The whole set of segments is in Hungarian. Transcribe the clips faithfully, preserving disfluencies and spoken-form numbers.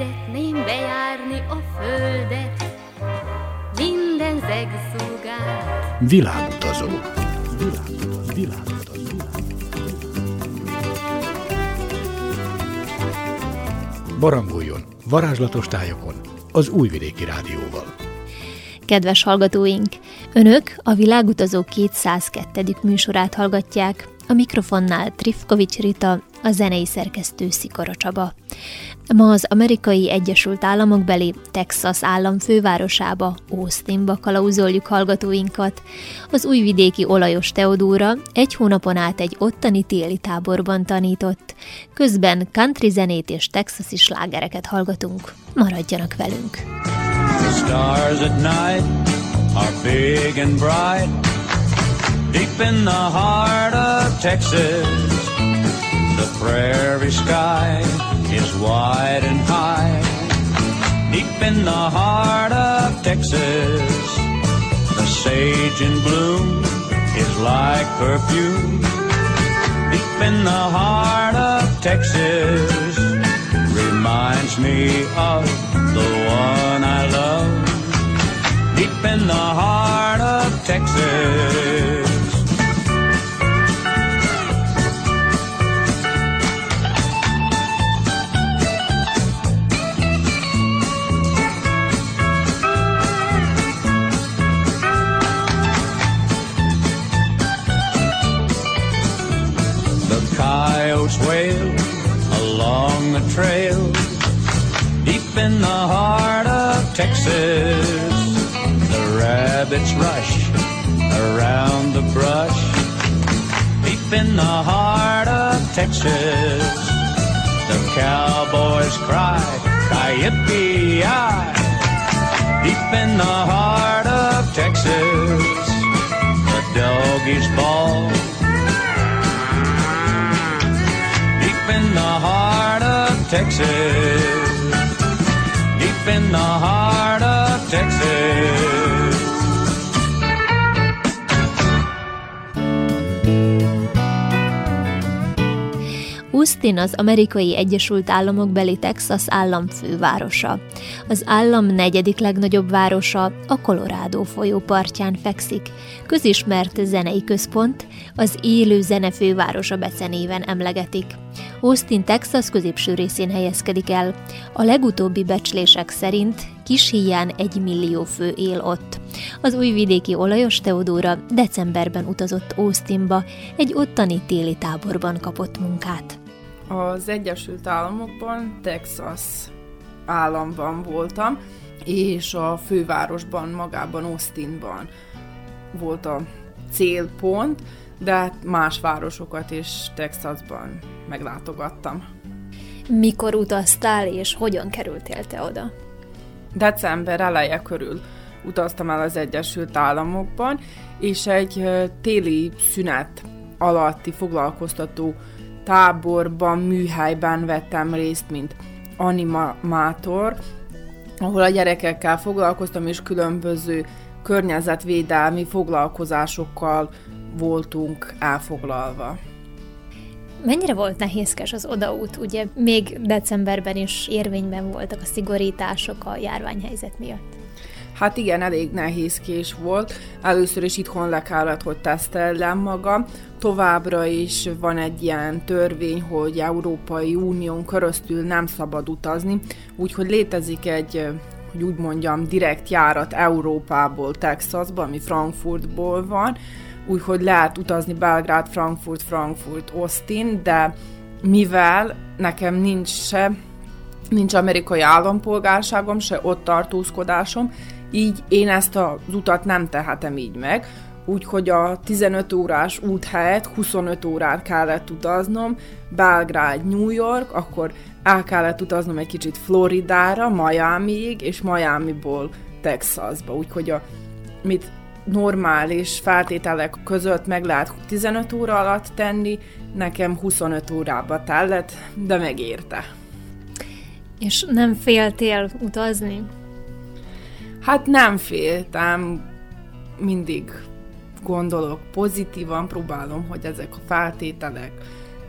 szeretném bejárni a földet, minden zegszúgát. Világutazó. Világutazó. Világutazó. Barangoljon varázslatos tájokon az Újvidéki Rádióval. Kedves hallgatóink! Önök a Világutazó kétszázkettő. műsorát hallgatják. A mikrofonnál Trifkovics Rita, a zenei szerkesztő Sikora Csaba. Ma az Amerikai Egyesült Államok beli Texas állam fővárosába, Austinba kalauzoljuk hallgatóinkat. Az újvidéki olajos Teodóra egy hónapon át egy ottani téli táborban tanított. Közben country zenét és texasi slágereket hallgatunk. Maradjanak velünk! The stars at night are big and bright, deep in the heart of Texas. The prairie sky is wide and high, deep in the heart of Texas. The sage in bloom is like perfume, deep in the heart of Texas. Reminds me of the one I love, deep in the heart of Texas. The coyotes wail along the trail, deep in the heart of Texas. The rabbits rush around the brush, deep in the heart of Texas. The cowboys cry, ki-yip-ki-yai, deep in the heart of Texas. The doggies bawl, deep in the heart of Texas. Deep in the heart of Texas. Austin az Amerikai Egyesült Államok beli Texas állam fővárosa. Az állam negyedik legnagyobb városa, a Colorado folyó partján fekszik. Közismert zenei központ, az élő zene fővárosa becenéven emlegetik. Austin Texas középső részén helyezkedik el. A legutóbbi becslések szerint kis híján egy millió fő él ott. Az újvidéki olajos Teodóra decemberben utazott Austinba, egy ottani téli táborban kapott munkát. Az Egyesült Államokban, Texas államban voltam, és a fővárosban, magában Austinban volt a célpont, de más városokat is Texasban meglátogattam. Mikor utaztál, és hogyan kerültél te oda? December eleje körül utaztam el az Egyesült Államokban, és egy téli szünet alatti foglalkoztató táborban, műhelyben vettem részt, mint animátor, ahol a gyerekekkel foglalkoztam, és különböző környezetvédelmi foglalkozásokkal voltunk elfoglalva. Mennyire volt nehézkes az odaút? Ugye még decemberben is érvényben voltak a szigorítások a járványhelyzet miatt. Hát igen, elég nehézkés volt. Először is itthon le kellett, hogy teszteljem magam. Továbbra is van egy ilyen törvény, hogy Európai Unión köröztül nem szabad utazni, úgyhogy létezik egy, hogy úgy mondjam, direkt járat Európából Texasba, ami Frankfurtból van, úgyhogy lehet utazni Belgrád, Frankfurt, Frankfurt, Austin, de mivel nekem nincs se, nincs amerikai állampolgárságom, se ott tartózkodásom, így én ezt az utat nem tehetem így meg, úgyhogy a tizenöt órás út helyett huszonöt órát kellett utaznom, Belgrád, New York, akkor el kellett utaznom egy kicsit Floridára, Miamiig, és Miamiból Texasba, úgyhogy a mit normális feltételek között meg lehet tizenöt óra alatt tenni, nekem huszonöt órába tellett, de megérte. És nem féltél utazni? Hát nem féltem, mindig gondolok pozitívan, próbálom, hogy ezek a feltételek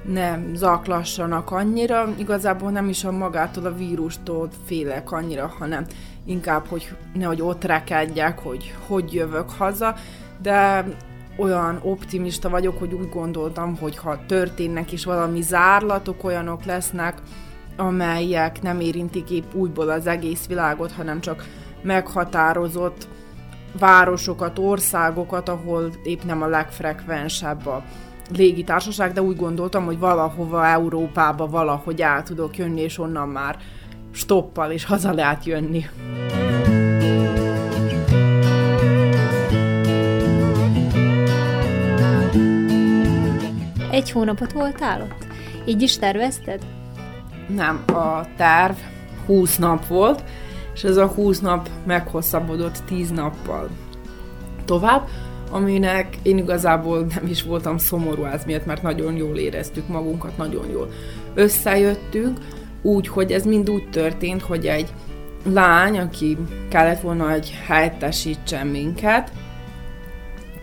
nem zaklassanak annyira, igazából nem is a magától a vírustól félek annyira, hanem inkább, hogy nehogy ott rákádják, hogy hogy jövök haza, de olyan optimista vagyok, hogy úgy gondoltam, hogy ha történnek is valami zárlatok, olyanok lesznek, amelyek nem érintik épp újból az egész világot, hanem csak meghatározott városokat, országokat, ahol épp nem a legfrekvensebb a légitársaság, de úgy gondoltam, hogy valahova Európába valahogy el tudok jönni, és onnan már stoppal és haza lehet jönni. Egy hónapot voltál ott? Így is tervezted? Nem, a terv húsz nap volt, és ez a húsz nap meghosszabbodott tíz nappal tovább, aminek én igazából nem is voltam szomorú ez miatt, mert nagyon jól éreztük magunkat, nagyon jól összejöttünk, úgyhogy ez mind úgy történt, hogy egy lány, aki kellett volna, hogy helyettesítsen minket,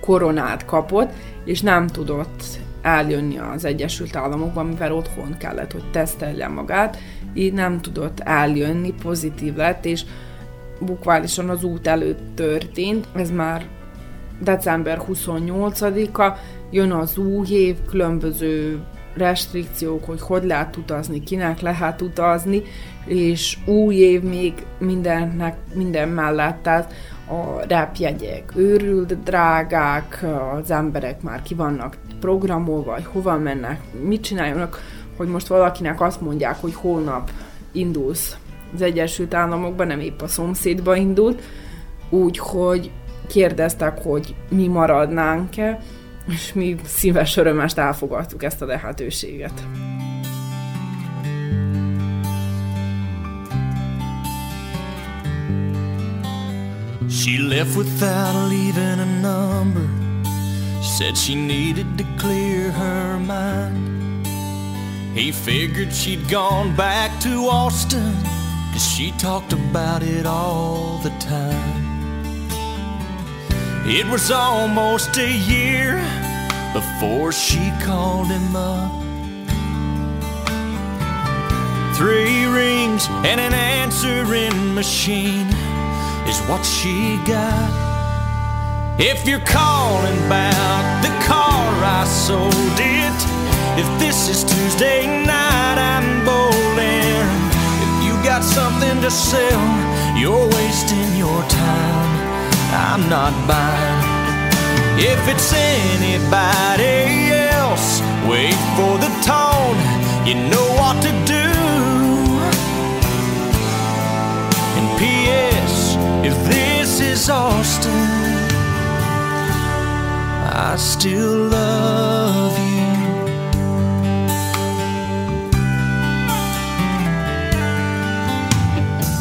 koronát kapott, és nem tudott eljönni az Egyesült Államokban, mivel otthon kellett, hogy tesztelje magát, így nem tudott eljönni, pozitív lett, és bukválisan az út előtt történt, ez már december huszonnyolcadika, jön az új év, különböző restrikciók, hogy hogy lehet utazni, kinek lehet utazni, és új év még mindennek, minden mellett, tehát a repjegyek őrült drágák, az emberek már ki vannak programolva, vagy hova mennek, mit csináljanak, hogy most valakinek azt mondják, hogy holnap indulsz az Egyesült Államokba, nem épp a szomszédba indult, úgyhogy kérdeztek, hogy mi maradnánk-e, és mi szíves örömest elfogadtuk ezt a lehetőséget. She left without leaving a number. Said she needed to clear her mind. He figured she'd gone back to Austin, 'cause she talked about it all the time. It was almost a year before she called him up. Three rings and an answering machine is what she got. If you're calling about the car, I sold it. If this is Tuesday night, I'm bowling. If you got something to sell, you're wasting your time. I'm not buying. If it's anybody else, wait for the tone. You know what to do. And P S if this is Austin, I still love you.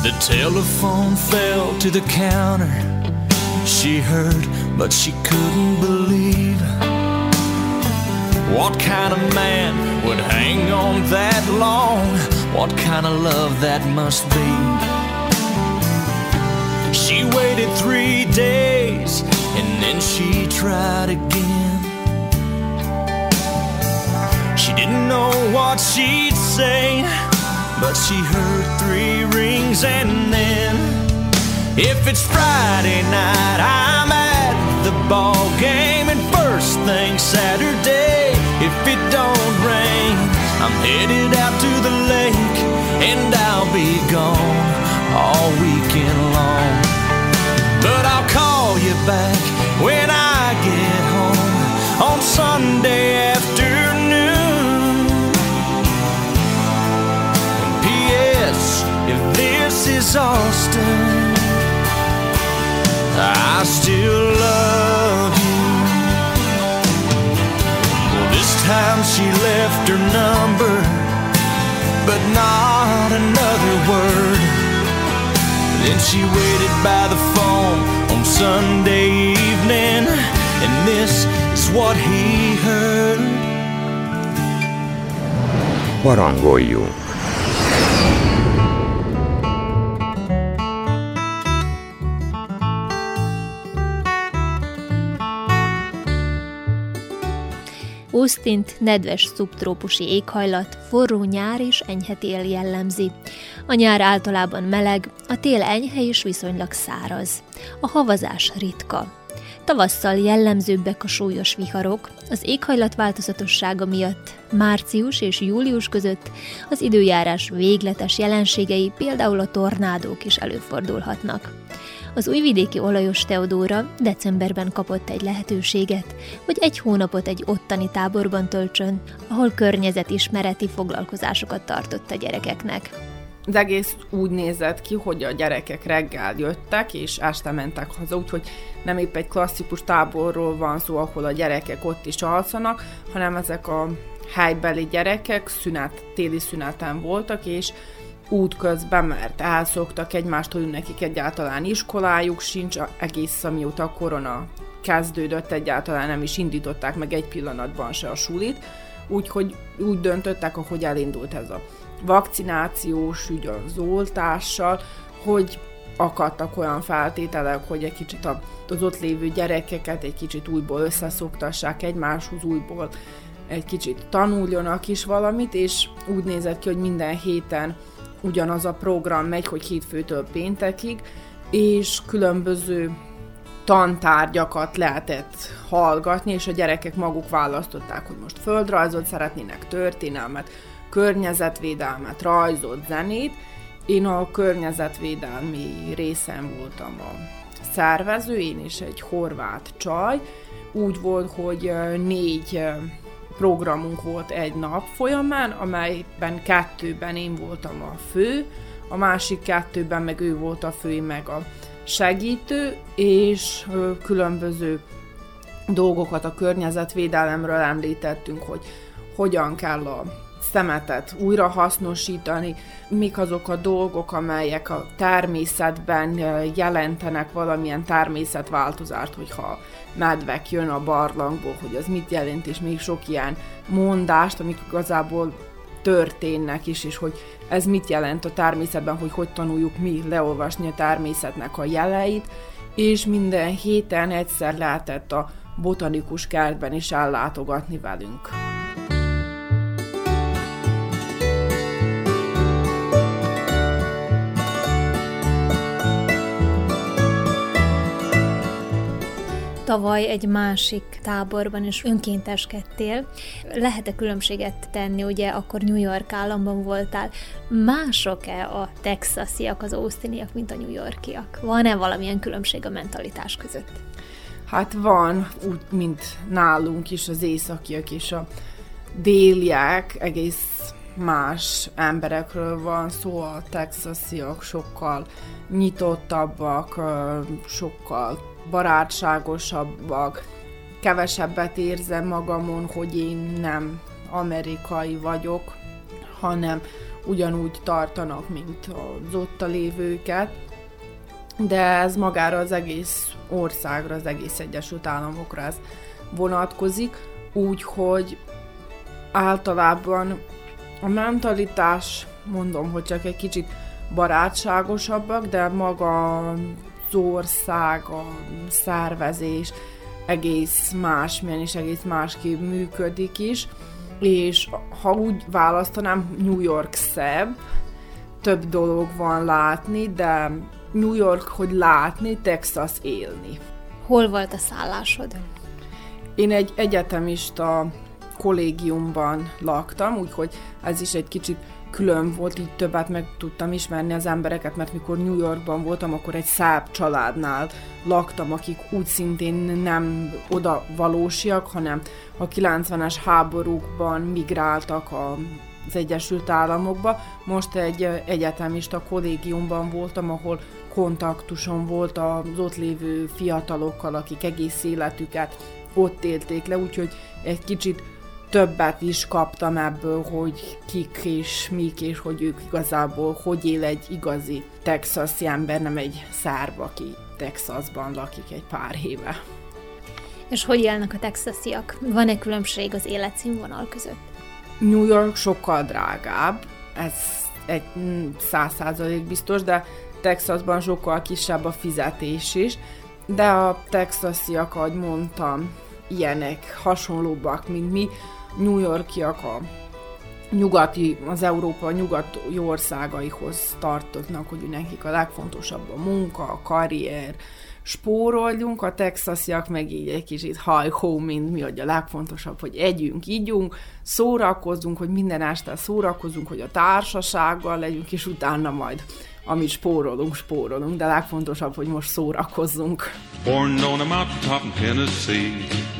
The telephone fell to the counter. She heard, but she couldn't believe. What kind of man would hang on that long? What kind of love that must be? She waited three days, and then she tried again. She didn't know what she'd say, but she heard three rings and then. If it's Friday night, I'm at the ball game, and first thing Saturday, if it don't rain, I'm headed out to the lake, and I'll be gone all weekend long. But I'll call you back when I get home on Sunday afternoon. And P S if this is Austin, I still love you. Well, this time she left her number, but not another word. Then she waited by the phone on Sunday evening, and this is what he heard. Barangoljunk. Houstont nedves szubtrópusi éghajlat, forró nyár és enyhe tél jellemzi. A nyár általában meleg, a tél enyhe és viszonylag száraz. A havazás ritka. Tavasszal jellemzőbbek a súlyos viharok, az éghajlat változatossága miatt március és július között az időjárás végletes jelenségei, például a tornádók is előfordulhatnak. Az újvidéki olajos Teodóra decemberben kapott egy lehetőséget, hogy egy hónapot egy ottani táborban töltsön, ahol környezetismereti foglalkozásokat tartott a gyerekeknek. Az egész úgy nézett ki, hogy a gyerekek reggel jöttek, és este mentek haza, úgyhogy nem épp egy klasszikus táborról van szó, ahol a gyerekek ott is alszanak, hanem ezek a helybeli gyerekek szünet, téli szüneten voltak, és útközben, mert elszoktak egymástól, nekik egyáltalán iskolájuk sincs, egész amióta a korona kezdődött, egyáltalán nem is indították meg egy pillanatban se a sulit, úgyhogy úgy döntöttek, ahogy elindult ez a vakcinációs ügy az oltással, hogy akadtak olyan feltételek, hogy egy kicsit az ott lévő gyerekeket egy kicsit újból összeszoktassák egymáshoz, újból egy kicsit tanuljanak is valamit, és úgy nézett ki, hogy minden héten ugyanaz a program megy, hogy hétfőtől péntekig, és különböző tantárgyakat lehetett hallgatni, és a gyerekek maguk választották, hogy most földrajzot szeretnének, történelmet, környezetvédelmet, rajzot, zenét. Én a környezetvédelmi részen voltam a szervező, én is egy horvát csaj. Úgy volt, hogy négy programunk volt egy nap folyamán, amelyben kettőben én voltam a fő, a másik kettőben meg ő volt a fő, meg a segítő, és különböző dolgokat a környezetvédelemről említettünk, hogy hogyan kell a szemetet újrahasznosítani, mik azok a dolgok, amelyek a természetben jelentenek valamilyen természetváltozást, hogyha medvek jön a barlangból, hogy az mit jelent, és még sok ilyen mondást, amik igazából történnek is, és hogy ez mit jelent a természetben, hogy hogy tanuljuk mi leolvasni a természetnek a jeleit, és minden héten egyszer lehetett a botanikus kertben is ellátogatni velünk. Tavaly egy másik táborban is önkénteskedtél. Lehet-e különbséget tenni, ugye akkor New York államban voltál? Mások-e a texasiak, az austiniak, mint a New Yorkiak? Van-e valamilyen különbség a mentalitás között? Hát van, úgy, mint nálunk is az északiak és a déliek, egész más emberekről van szó, a texasiak sokkal nyitottabbak, sokkal barátságosabbak, kevesebbet érzem magamon, hogy én nem amerikai vagyok, hanem ugyanúgy tartanak, mint az ott lévőket, de ez magára az egész országra, az egész Egyesült Államokra ez vonatkozik, úgyhogy általában a mentalitás, mondom, hogy csak egy kicsit barátságosabbak, de maga az ország, a szervezés egész másmilyen és egész másképp működik is, és ha úgy választanám, New York szebb, több dolog van látni, de New York, hogy látni, Texas élni. Hol volt a szállásod? Én egy egyetemista kollégiumban laktam, úgyhogy ez is egy kicsit külön volt, így többet meg tudtam ismerni az embereket, mert mikor New Yorkban voltam, akkor egy szerb családnál laktam, akik úgy szintén nem oda valósiak, hanem a kilencvenes háborúkban migráltak az Egyesült Államokba. Most egy egyetemista kollégiumban voltam, ahol kontaktusom volt az ott lévő fiatalokkal, akik egész életüket ott élték le, úgyhogy egy kicsit többet is kaptam ebből, hogy kik és mik, és hogy ők igazából hogy él egy igazi texasi ember, nem egy szárb, aki Texasban lakik egy pár éve. És hogy élnek a texasiak? Van-e különbség az életszínvonal között? New York sokkal drágább, ez egy száz százalék biztos, de Texasban sokkal kisebb a fizetés is, de a texasiak, ahogy mondtam, ilyenek, hasonlóbbak, mint mi. New Yorkiak a nyugati, az Európa nyugati országaihoz tartoznak, hogy nekik a legfontosabb a munka, a karrier, spóroljunk, a texasiak meg így egy kicsit haj-hó, mint mi, hogy a legfontosabb, hogy együnk, ígyunk, szórakozzunk, hogy minden este szórakozzunk, hogy a társasággal legyünk, és utána majd, amit spórolunk, spórolunk, de legfontosabb, hogy most szórakozzunk. Born on a mountaintop in Tennessee,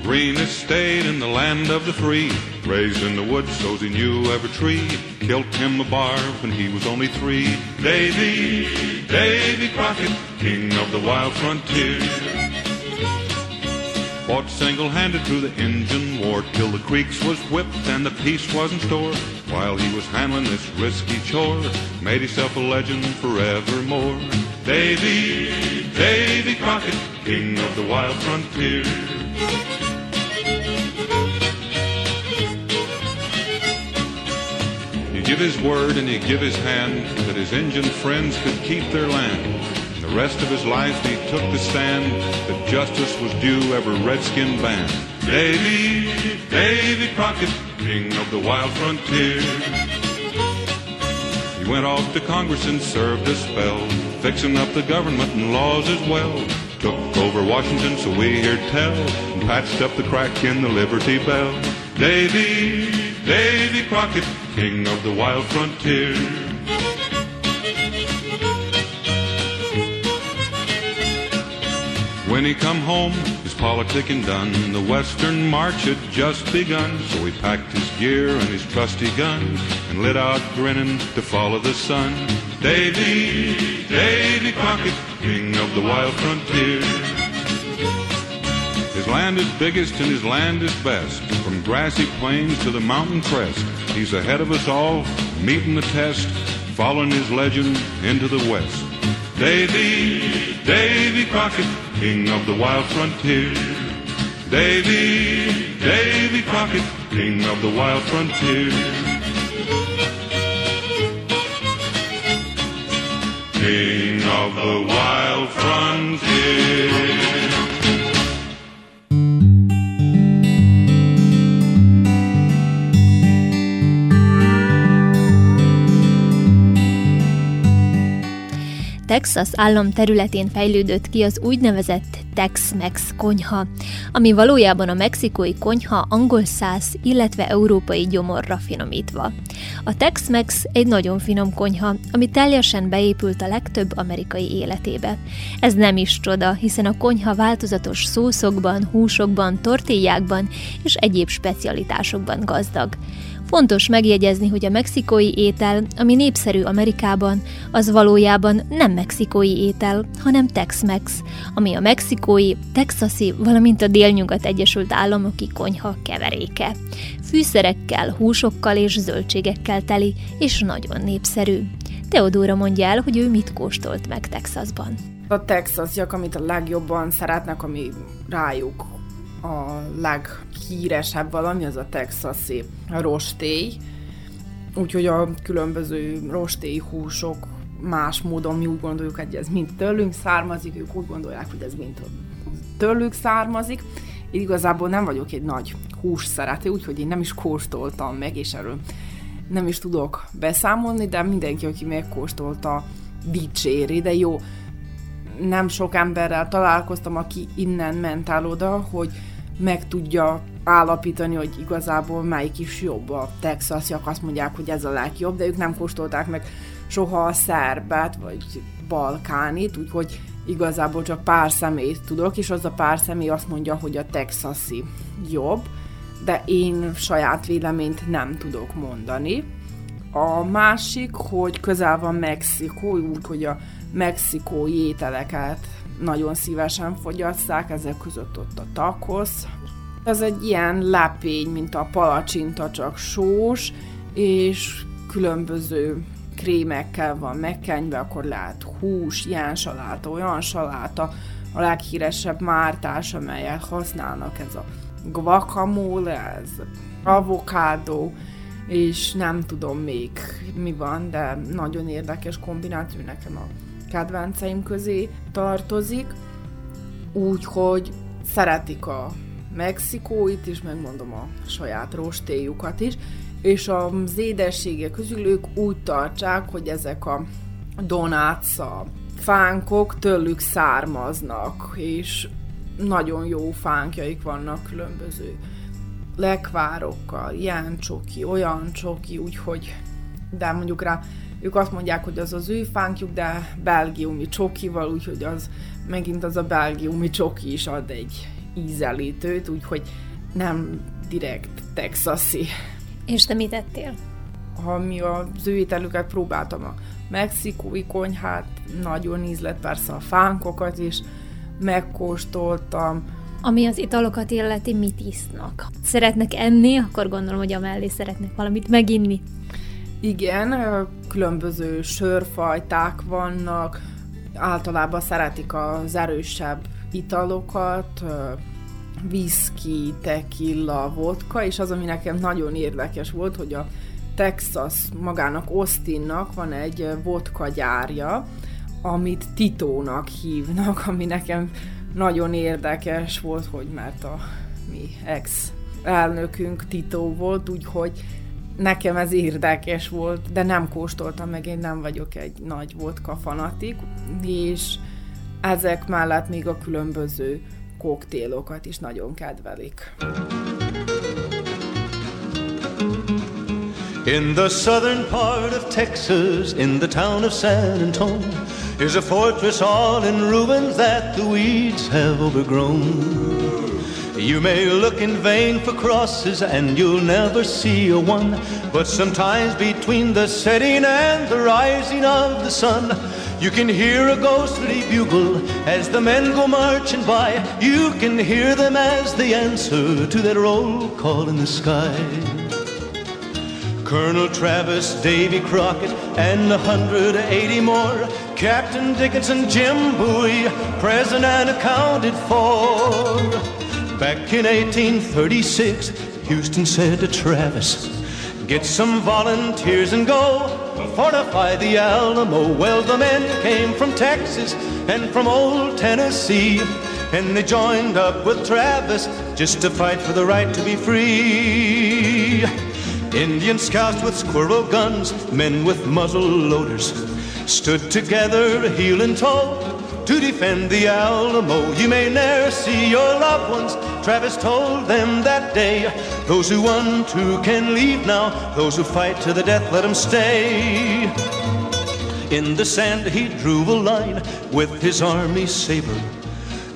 greenest state in the land of the free, raised in the woods so he knew every tree, killed him a bar when he was only three. Davy, Davy Crockett, king of the wild frontier, fought single-handed through the Indian war till the Creeks was whipped and the peace was in store. While he was handling this risky chore, made himself a legend forevermore. Davy, Davy Crockett, king of the wild frontier. He'd give his word and he'd give his hand that his Indian friends could keep their land. The rest of his life he took the stand that justice was due every redskin band. Davy, Davy Crockett, king of the wild frontier. He went off to Congress and served a spell, fixing up the government and laws as well. Took over Washington, so we hear tell, and patched up the crack in the Liberty Bell. Davy, Davy Crockett, king of the wild frontier. When he come home, his politicking done, the Western March had just begun. So he packed his gear and his trusty gun and lit out grinning to follow the sun. Davy, Davy Crockett, king of the wild frontier. His land is biggest and his land is best, from grassy plains to the mountain crest. He's ahead of us all, meeting the test, following his legend into the west. Davy, Davy Crockett, king of the wild frontier. Davy, Davy Crockett, king of the wild frontier. King of the wild frontier. Texas állam területén fejlődött ki az úgynevezett Tex-Mex konyha, ami valójában a mexikói konyha angol száz, illetve európai gyomorra finomítva. A Tex-Mex egy nagyon finom konyha, ami teljesen beépült a legtöbb amerikai életébe. Ez nem is csoda, hiszen a konyha változatos szószokban, húsokban, tortillákban és egyéb specialitásokban gazdag. Fontos megjegyezni, hogy a mexikói étel, ami népszerű Amerikában, az valójában nem mexikói étel, hanem Tex-Mex, ami a mexikói, texasi, valamint a délnyugat Egyesült Államoki konyha keveréke. Fűszerekkel, húsokkal és zöldségekkel teli, és nagyon népszerű. Teodóra mondja el, hogy ő mit kóstolt meg Texasban. A texasiak, amit a legjobban szeretnek, ami rájuk a leghíresebb valami, az a texasi rostély. Úgyhogy a különböző rostély húsok más módon mi úgy gondoljuk, hogy ez mind tőlünk származik, ők úgy gondolják, hogy ez mind tőlük származik. Én igazából nem vagyok egy nagy hús szerető, úgyhogy én nem is kóstoltam meg, és erről nem is tudok beszámolni, de mindenki, aki megkóstolta, dicséri, de jó. Nem sok emberrel találkoztam, aki innen ment el oda, hogy meg tudja állapítani, hogy igazából melyik is jobb. A texasiak azt mondják, hogy ez a legjobb, de ők nem kóstolták meg soha a szerbet, vagy balkánit, úgyhogy igazából csak pár személyt tudok, és az a pár személy azt mondja, hogy a texasi jobb, de én saját véleményt nem tudok mondani. A másik, hogy közel van Mexikó, úgyhogy a mexikói ételeket nagyon szívesen fogyasszák, ezek között ott a tacos. Ez egy ilyen lepény, mint a palacsinta, csak sós, és különböző krémekkel van megkenyve, akkor lehet hús, ilyen saláta, olyan saláta, a leghíresebb mártás, amelyet használnak, ez a guacamole, ez avokádó, és nem tudom még mi van, de nagyon érdekes kombináció, nekem a kedvenceim közé tartozik, úgyhogy szeretik a mexikóit is, megmondom a saját rostéjukat is, és az édességek közül ők úgy tartsák, hogy ezek a donuts, a fánkok tőlük származnak, és nagyon jó fánkjaik vannak különböző lekvárokkal, ilyen csoki, olyan csoki, úgyhogy, de mondjuk rá, ők azt mondják, hogy az az ő fánkjuk, de belgiumi csokival, úgyhogy az megint az a belgiumi csoki is ad egy ízelítőt, úgyhogy nem direkt texasi. És te mit ettél? Ami az ő ételüket próbáltam, a mexikói konyhát, nagyon ízlett persze a fánkokat is, megkóstoltam. Ami az italokat illeti, mit isznak? Szeretnek enni, akkor gondolom, hogy amellé szeretnek valamit meginni. Igen, különböző sörfajták vannak, általában szeretik az erősebb italokat, viszki, tekilla, vodka, és az, ami nekem nagyon érdekes volt, hogy a Texas magának, Austinnak van egy vodka gyárja, amit Titónak hívnak, ami nekem nagyon érdekes volt, hogy mert a mi ex-elnökünk Titó volt, úgyhogy nekem ez érdekes volt, de nem kóstoltam meg, én nem vagyok egy nagy vodka fanatik, és ezek mellett még a különböző koktélokat is nagyon kedvelik. In the southern part of Texas, in the town of San Antonio, is a fortress all in ruins that the weeds have overgrown. You may look in vain for crosses and you'll never see a one, but sometimes between the setting and the rising of the sun, you can hear a ghostly bugle as the men go marching by. You can hear them as they answer to that roll call in the sky. Colonel Travis, Davy Crockett, and one hundred eighty more. Captain Dickinson, Jim Bowie, present and accounted for. Back in eighteen thirty-six, Houston said to Travis, get some volunteers and go fortify the Alamo. Well, the men came from Texas and from old Tennessee, and they joined up with Travis just to fight for the right to be free. Indian scouts with squirrel guns, men with muzzle loaders, stood together heel and toe to defend the Alamo. You may ne'er see your loved ones, Travis told them that day. Those who want to can leave now, those who fight to the death let them stay. In the sand he drew a line with his army saber.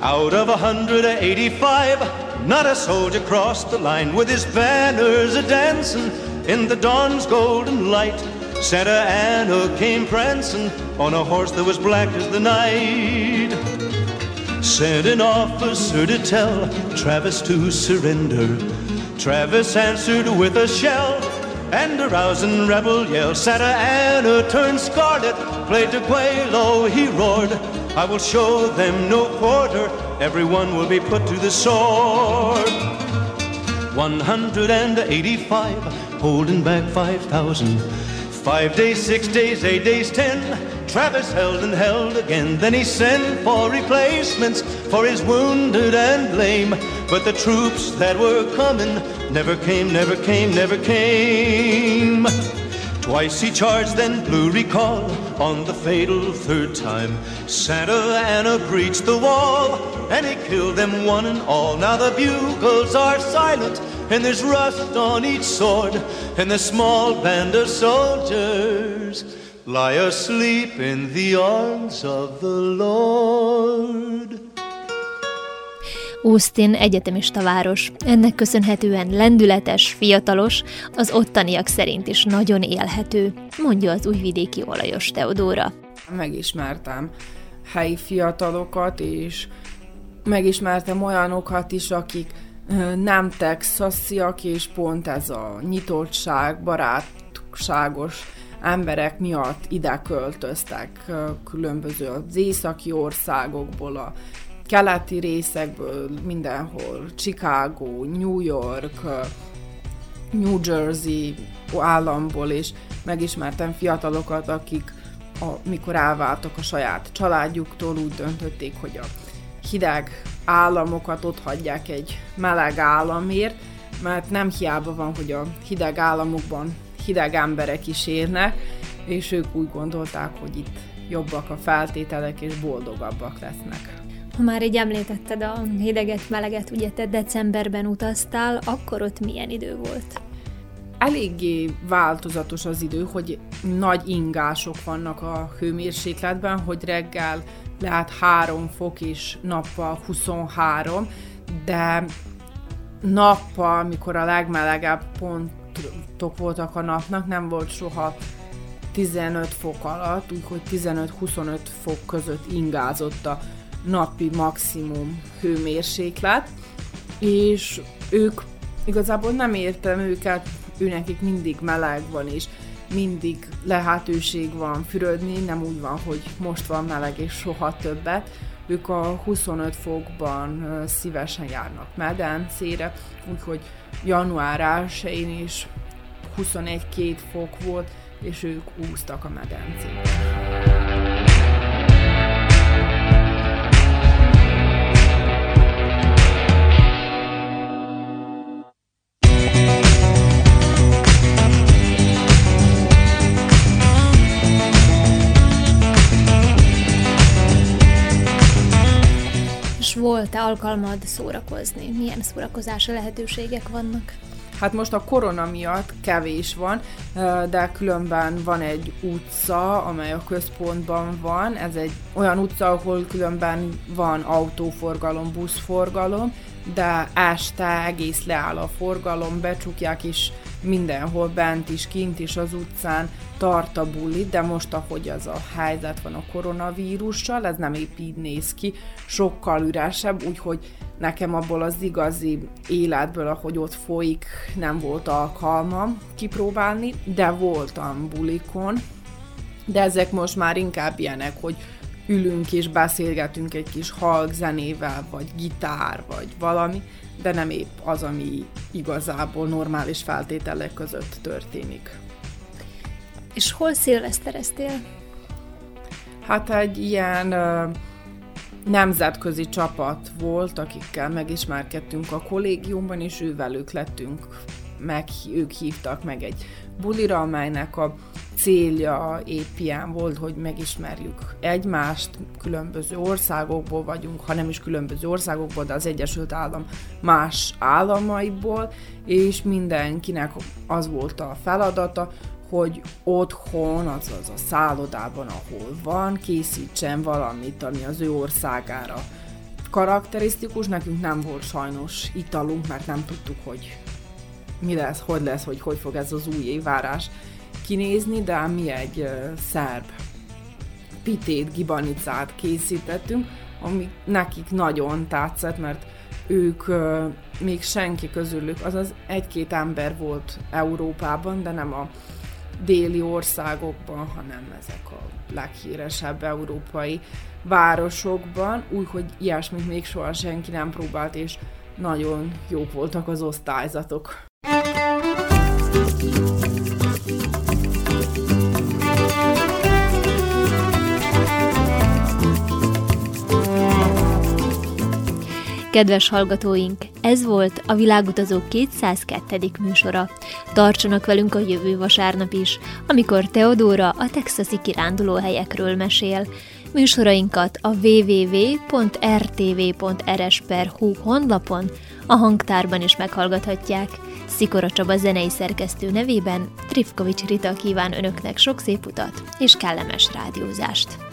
Out of one hundred eighty-five, not a soldier crossed the line. With his banners a-dancing in the dawn's golden light, Santa Anna came prancing on a horse that was black as the night. Sent an officer to tell Travis to surrender. Travis answered with a shell and a rousing rebel yell. Santa Anna turned scarlet, played to Quelo, he roared, I will show them no quarter, everyone will be put to the sword. one hundred eighty-five, holding back five thousand. Five days, six days, eight days, ten. Travis held and held again. Then he sent for replacements for his wounded and lame. But the troops that were coming never came, never came, never came. Twice he charged, then blew recall on the fatal third time. Santa Anna breached the wall, and he killed them one and all. Now the bugles are silent, and there's rust on each sword, and the small band of soldiers lie asleep in the arms of the Lord. Austin egyetemista város. Ennek köszönhetően lendületes, fiatalos, az ottaniak szerint is nagyon élhető, mondja az újvidéki olajos Teodóra. Megismertem helyi fiatalokat, és megismertem olyanokat is, akik nem texasiak, és pont ez a nyitottság, barátságos emberek miatt ide költöztek különböző az északi országokból, a keleti részekből, mindenhol, Chicago, New York, New Jersey államból, és megismertem fiatalokat, akik, amikor elváltak a saját családjuktól, úgy döntötték, hogy a hideg államokat ott hagyják egy meleg államért, mert nem hiába van, hogy a hideg államokban hideg emberek is élnek, és ők úgy gondolták, hogy itt jobbak a feltételek, és boldogabbak lesznek. Ha már így említetted a hideget, meleget, ugye te decemberben utaztál, akkor ott milyen idő volt? Eléggé változatos az idő, hogy nagy ingások vannak a hőmérsékletben, hogy reggel lehet három fok és nappal huszonhárom, de nappal, mikor a legmelegebb pontok voltak a napnak, nem volt soha tizenöt fok alatt, úgyhogy tizenöt-huszonöt fok között ingázott a napi maximum hőmérséklet, és ők, igazából nem értem őket, őnekik mindig meleg van, és mindig lehetőség van fürödni, nem úgy van, hogy most van meleg és soha többet. Ők a huszonöt fokban szívesen járnak medencére, úgyhogy január elsején is huszonegy-két fok volt, és ők úsztak a medencén. Volt-e alkalmad szórakozni? Milyen szórakozási lehetőségek vannak? Hát most a korona miatt kevés van, de különben van egy utca, amely a központban van. Ez egy olyan utca, ahol különben van autóforgalom, buszforgalom, de este egész leáll a forgalom, becsukják, és mindenhol bent is, kint is az utcán tart a buli, de most, ahogy az a helyzet van a koronavírussal, ez nem épp így néz ki, sokkal üresebb, úgyhogy nekem abból az igazi életből, ahogy ott folyik, nem volt alkalmam kipróbálni, de voltam bulikon, de ezek most már inkább ilyenek, hogy ülünk és beszélgetünk egy kis halk zenével, vagy gitár, vagy valami, de nem épp az, ami igazából normális feltételek között történik. És hol szilvesztereztél? Hát egy ilyen ö, nemzetközi csapat volt, akikkel megismerkedtünk a kollégiumban, és ővelük lettünk, meg ők hívtak meg egy bulira, amelynek a célja épp ilyen volt, hogy megismerjük egymást, különböző országokból vagyunk, ha nem is különböző országokból, de az Egyesült Állam más államaiból, és mindenkinek az volt a feladata, hogy otthon, azaz a szállodában, ahol van, készítsen valamit, ami az ő országára karakterisztikus. Nekünk nem volt sajnos italunk, mert nem tudtuk, hogy mi lesz, hogy lesz, hogy hogy fog ez az új évvárás kinézni, de mi egy uh, szerb pitét, gibanicát készítettünk, ami nekik nagyon tetszett, mert ők uh, még senki közülük, azaz egy-két ember volt Európában, de nem a déli országokban, hanem ezek a leghíresebb európai városokban, úgyhogy ilyesmit még soha senki nem próbált, és nagyon jók voltak az osztályzatok. Kedves hallgatóink, ez volt a Világutazók kétszázkettő. műsora. Tartsanak velünk a jövő vasárnap is, amikor Teodóra a texasi kirándulóhelyekről mesél. Műsorainkat a double-u double-u double-u pont r t v pont r s pont h u honlapon, a hangtárban is meghallgathatják. Sikora Csaba zenei szerkesztő nevében Trifkovics Rita kíván önöknek sok szép utat és kellemes rádiózást!